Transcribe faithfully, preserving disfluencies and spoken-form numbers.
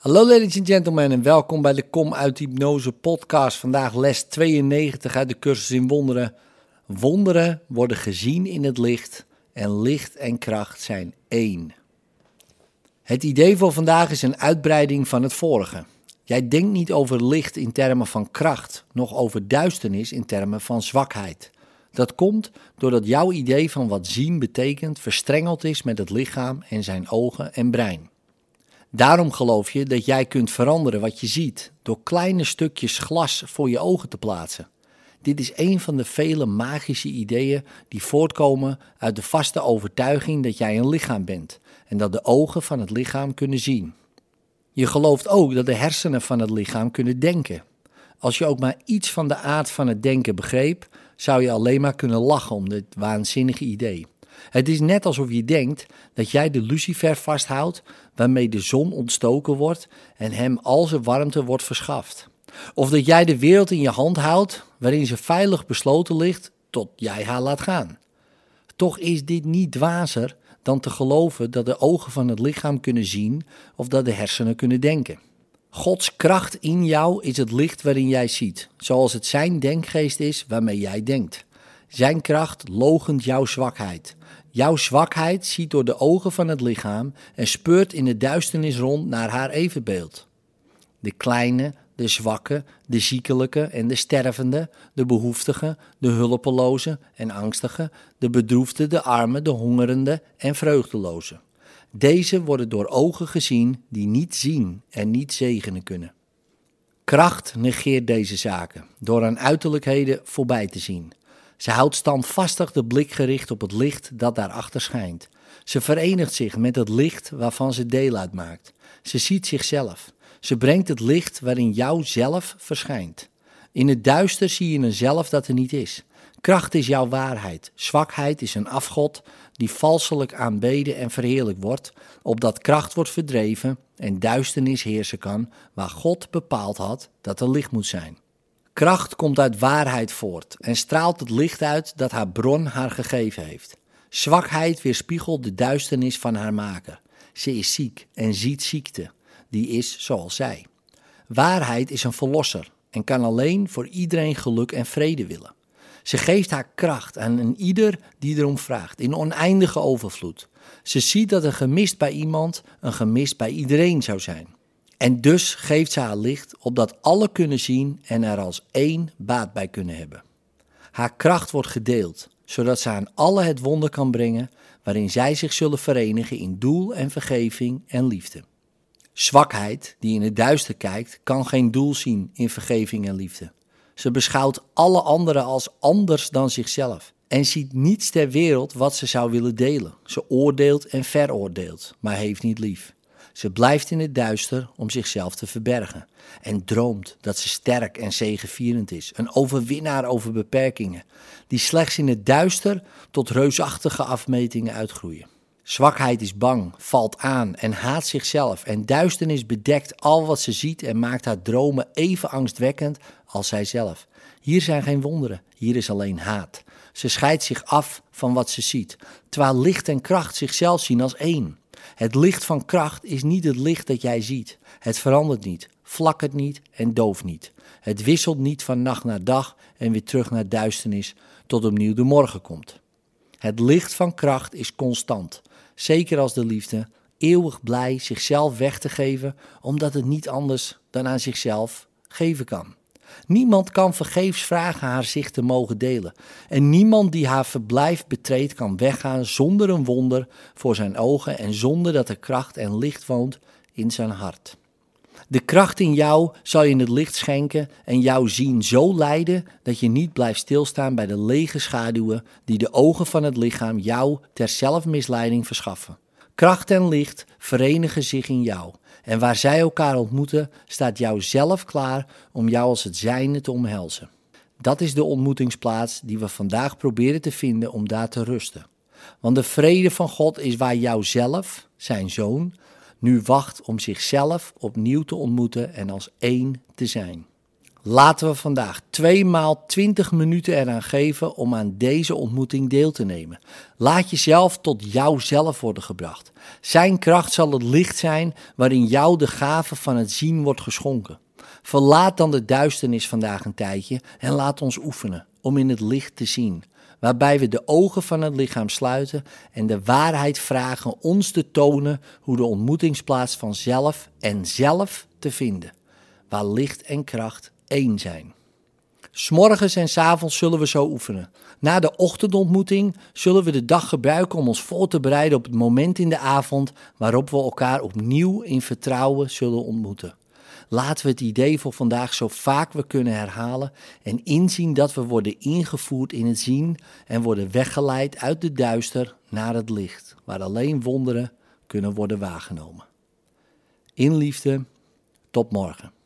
Hallo ladies and gentlemen en welkom bij de Kom uit Hypnose podcast. Vandaag les tweeënnegentig uit de cursus in wonderen. Wonderen worden gezien in het licht en licht en kracht zijn één. Het idee voor vandaag is een uitbreiding van het vorige. Jij denkt niet over licht in termen van kracht, noch over duisternis in termen van zwakheid. Dat komt doordat jouw idee van wat zien betekent verstrengeld is met het lichaam en zijn ogen en brein. Daarom geloof je dat jij kunt veranderen wat je ziet door kleine stukjes glas voor je ogen te plaatsen. Dit is een van de vele magische ideeën die voortkomen uit de vaste overtuiging dat jij een lichaam bent en dat de ogen van het lichaam kunnen zien. Je gelooft ook dat de hersenen van het lichaam kunnen denken. Als je ook maar iets van de aard van het denken begreep, zou je alleen maar kunnen lachen om dit waanzinnige idee. Het is net alsof je denkt dat jij de lucifer vasthoudt waarmee de zon ontstoken wordt en hem al zijn warmte wordt verschaft. Of dat jij de wereld in je hand houdt waarin ze veilig besloten ligt tot jij haar laat gaan. Toch is dit niet dwazer dan te geloven dat de ogen van het lichaam kunnen zien of dat de hersenen kunnen denken. Gods kracht in jou is het licht waarin jij ziet, zoals het zijn denkgeest is waarmee jij denkt. Zijn kracht loochent jouw zwakheid. Jouw zwakheid ziet door de ogen van het lichaam en speurt in de duisternis rond naar haar evenbeeld. De kleine, de zwakke, de ziekelijke en de stervende, de behoeftige, de hulpeloze en angstige, de bedroefde, de arme, de hongerende en vreugdeloze. Deze worden door ogen gezien die niet zien en niet zegenen kunnen. Kracht negeert deze zaken door aan uiterlijkheden voorbij te zien. Ze houdt standvastig de blik gericht op het licht dat daarachter schijnt. Ze verenigt zich met het licht waarvan ze deel uitmaakt. Ze ziet zichzelf. Ze brengt het licht waarin jouw zelf verschijnt. In het duister zie je een zelf dat er niet is. Kracht is jouw waarheid. Zwakheid is een afgod die valselijk aanbeden en verheerlijk wordt, opdat kracht wordt verdreven en duisternis heersen kan, waar God bepaald had dat er licht moet zijn. Kracht komt uit waarheid voort en straalt het licht uit dat haar bron haar gegeven heeft. Zwakheid weerspiegelt de duisternis van haar maker. Ze is ziek en ziet ziekte. Die is zoals zij. Waarheid is een verlosser en kan alleen voor iedereen geluk en vrede willen. Ze geeft haar kracht aan een ieder die erom vraagt, in oneindige overvloed. Ze ziet dat een gemis bij iemand een gemis bij iedereen zou zijn. En dus geeft ze haar licht, opdat allen kunnen zien en er als één baat bij kunnen hebben. Haar kracht wordt gedeeld, zodat ze aan allen het wonder kan brengen, waarin zij zich zullen verenigen in doel en vergeving en liefde. Zwakheid, die in het duister kijkt, kan geen doel zien in vergeving en liefde. Ze beschouwt alle anderen als anders dan zichzelf en ziet niets ter wereld wat ze zou willen delen. Ze oordeelt en veroordeelt, maar heeft niet lief. Ze blijft in het duister om zichzelf te verbergen en droomt dat ze sterk en zegevierend is, een overwinnaar over beperkingen, die slechts in het duister tot reusachtige afmetingen uitgroeien. Zwakheid is bang, valt aan en haat zichzelf en duisternis bedekt al wat ze ziet en maakt haar dromen even angstwekkend als zijzelf. Hier zijn geen wonderen, hier is alleen haat. Ze scheidt zich af van wat ze ziet, terwijl licht en kracht zichzelf zien als één. Het licht van kracht is niet het licht dat jij ziet. Het verandert niet, flakkert niet en dooft niet. Het wisselt niet van nacht naar dag en weer terug naar duisternis tot opnieuw de morgen komt. Het licht van kracht is constant, zeker als de liefde, eeuwig blij zichzelf weg te geven, omdat het niet anders dan aan zichzelf geven kan. Niemand kan vergeefs vragen haar zich te mogen delen. En niemand die haar verblijf betreedt kan weggaan zonder een wonder voor zijn ogen en zonder dat er kracht en licht woont in zijn hart. De kracht in jou zal je in het licht schenken en jou zien zo leiden dat je niet blijft stilstaan bij de lege schaduwen die de ogen van het lichaam jou ter zelfmisleiding verschaffen. Kracht en licht verenigen zich in jou. En waar zij elkaar ontmoeten, staat jou zelf klaar om jou als het zijnde te omhelzen. Dat is de ontmoetingsplaats die we vandaag proberen te vinden om daar te rusten. Want de vrede van God is waar jouzelf, zijn zoon, nu wacht om zichzelf opnieuw te ontmoeten en als één te zijn. Laten we vandaag twee maal twintig minuten eraan geven om aan deze ontmoeting deel te nemen. Laat jezelf tot jouzelf worden gebracht. Zijn kracht zal het licht zijn waarin jou de gave van het zien wordt geschonken. Verlaat dan de duisternis vandaag een tijdje en laat ons oefenen om in het licht te zien. Waarbij we de ogen van het lichaam sluiten en de waarheid vragen ons te tonen hoe de ontmoetingsplaats van zelf en zelf te vinden. Waar licht en kracht één zijn. 'S Morgens en 's avonds zullen we zo oefenen. Na de ochtendontmoeting zullen we de dag gebruiken om ons voor te bereiden op het moment in de avond waarop we elkaar opnieuw in vertrouwen zullen ontmoeten. Laten we het idee voor vandaag zo vaak we kunnen herhalen en inzien dat we worden ingevoerd in het zien en worden weggeleid uit de duister naar het licht, waar alleen wonderen kunnen worden waargenomen. In liefde, tot morgen.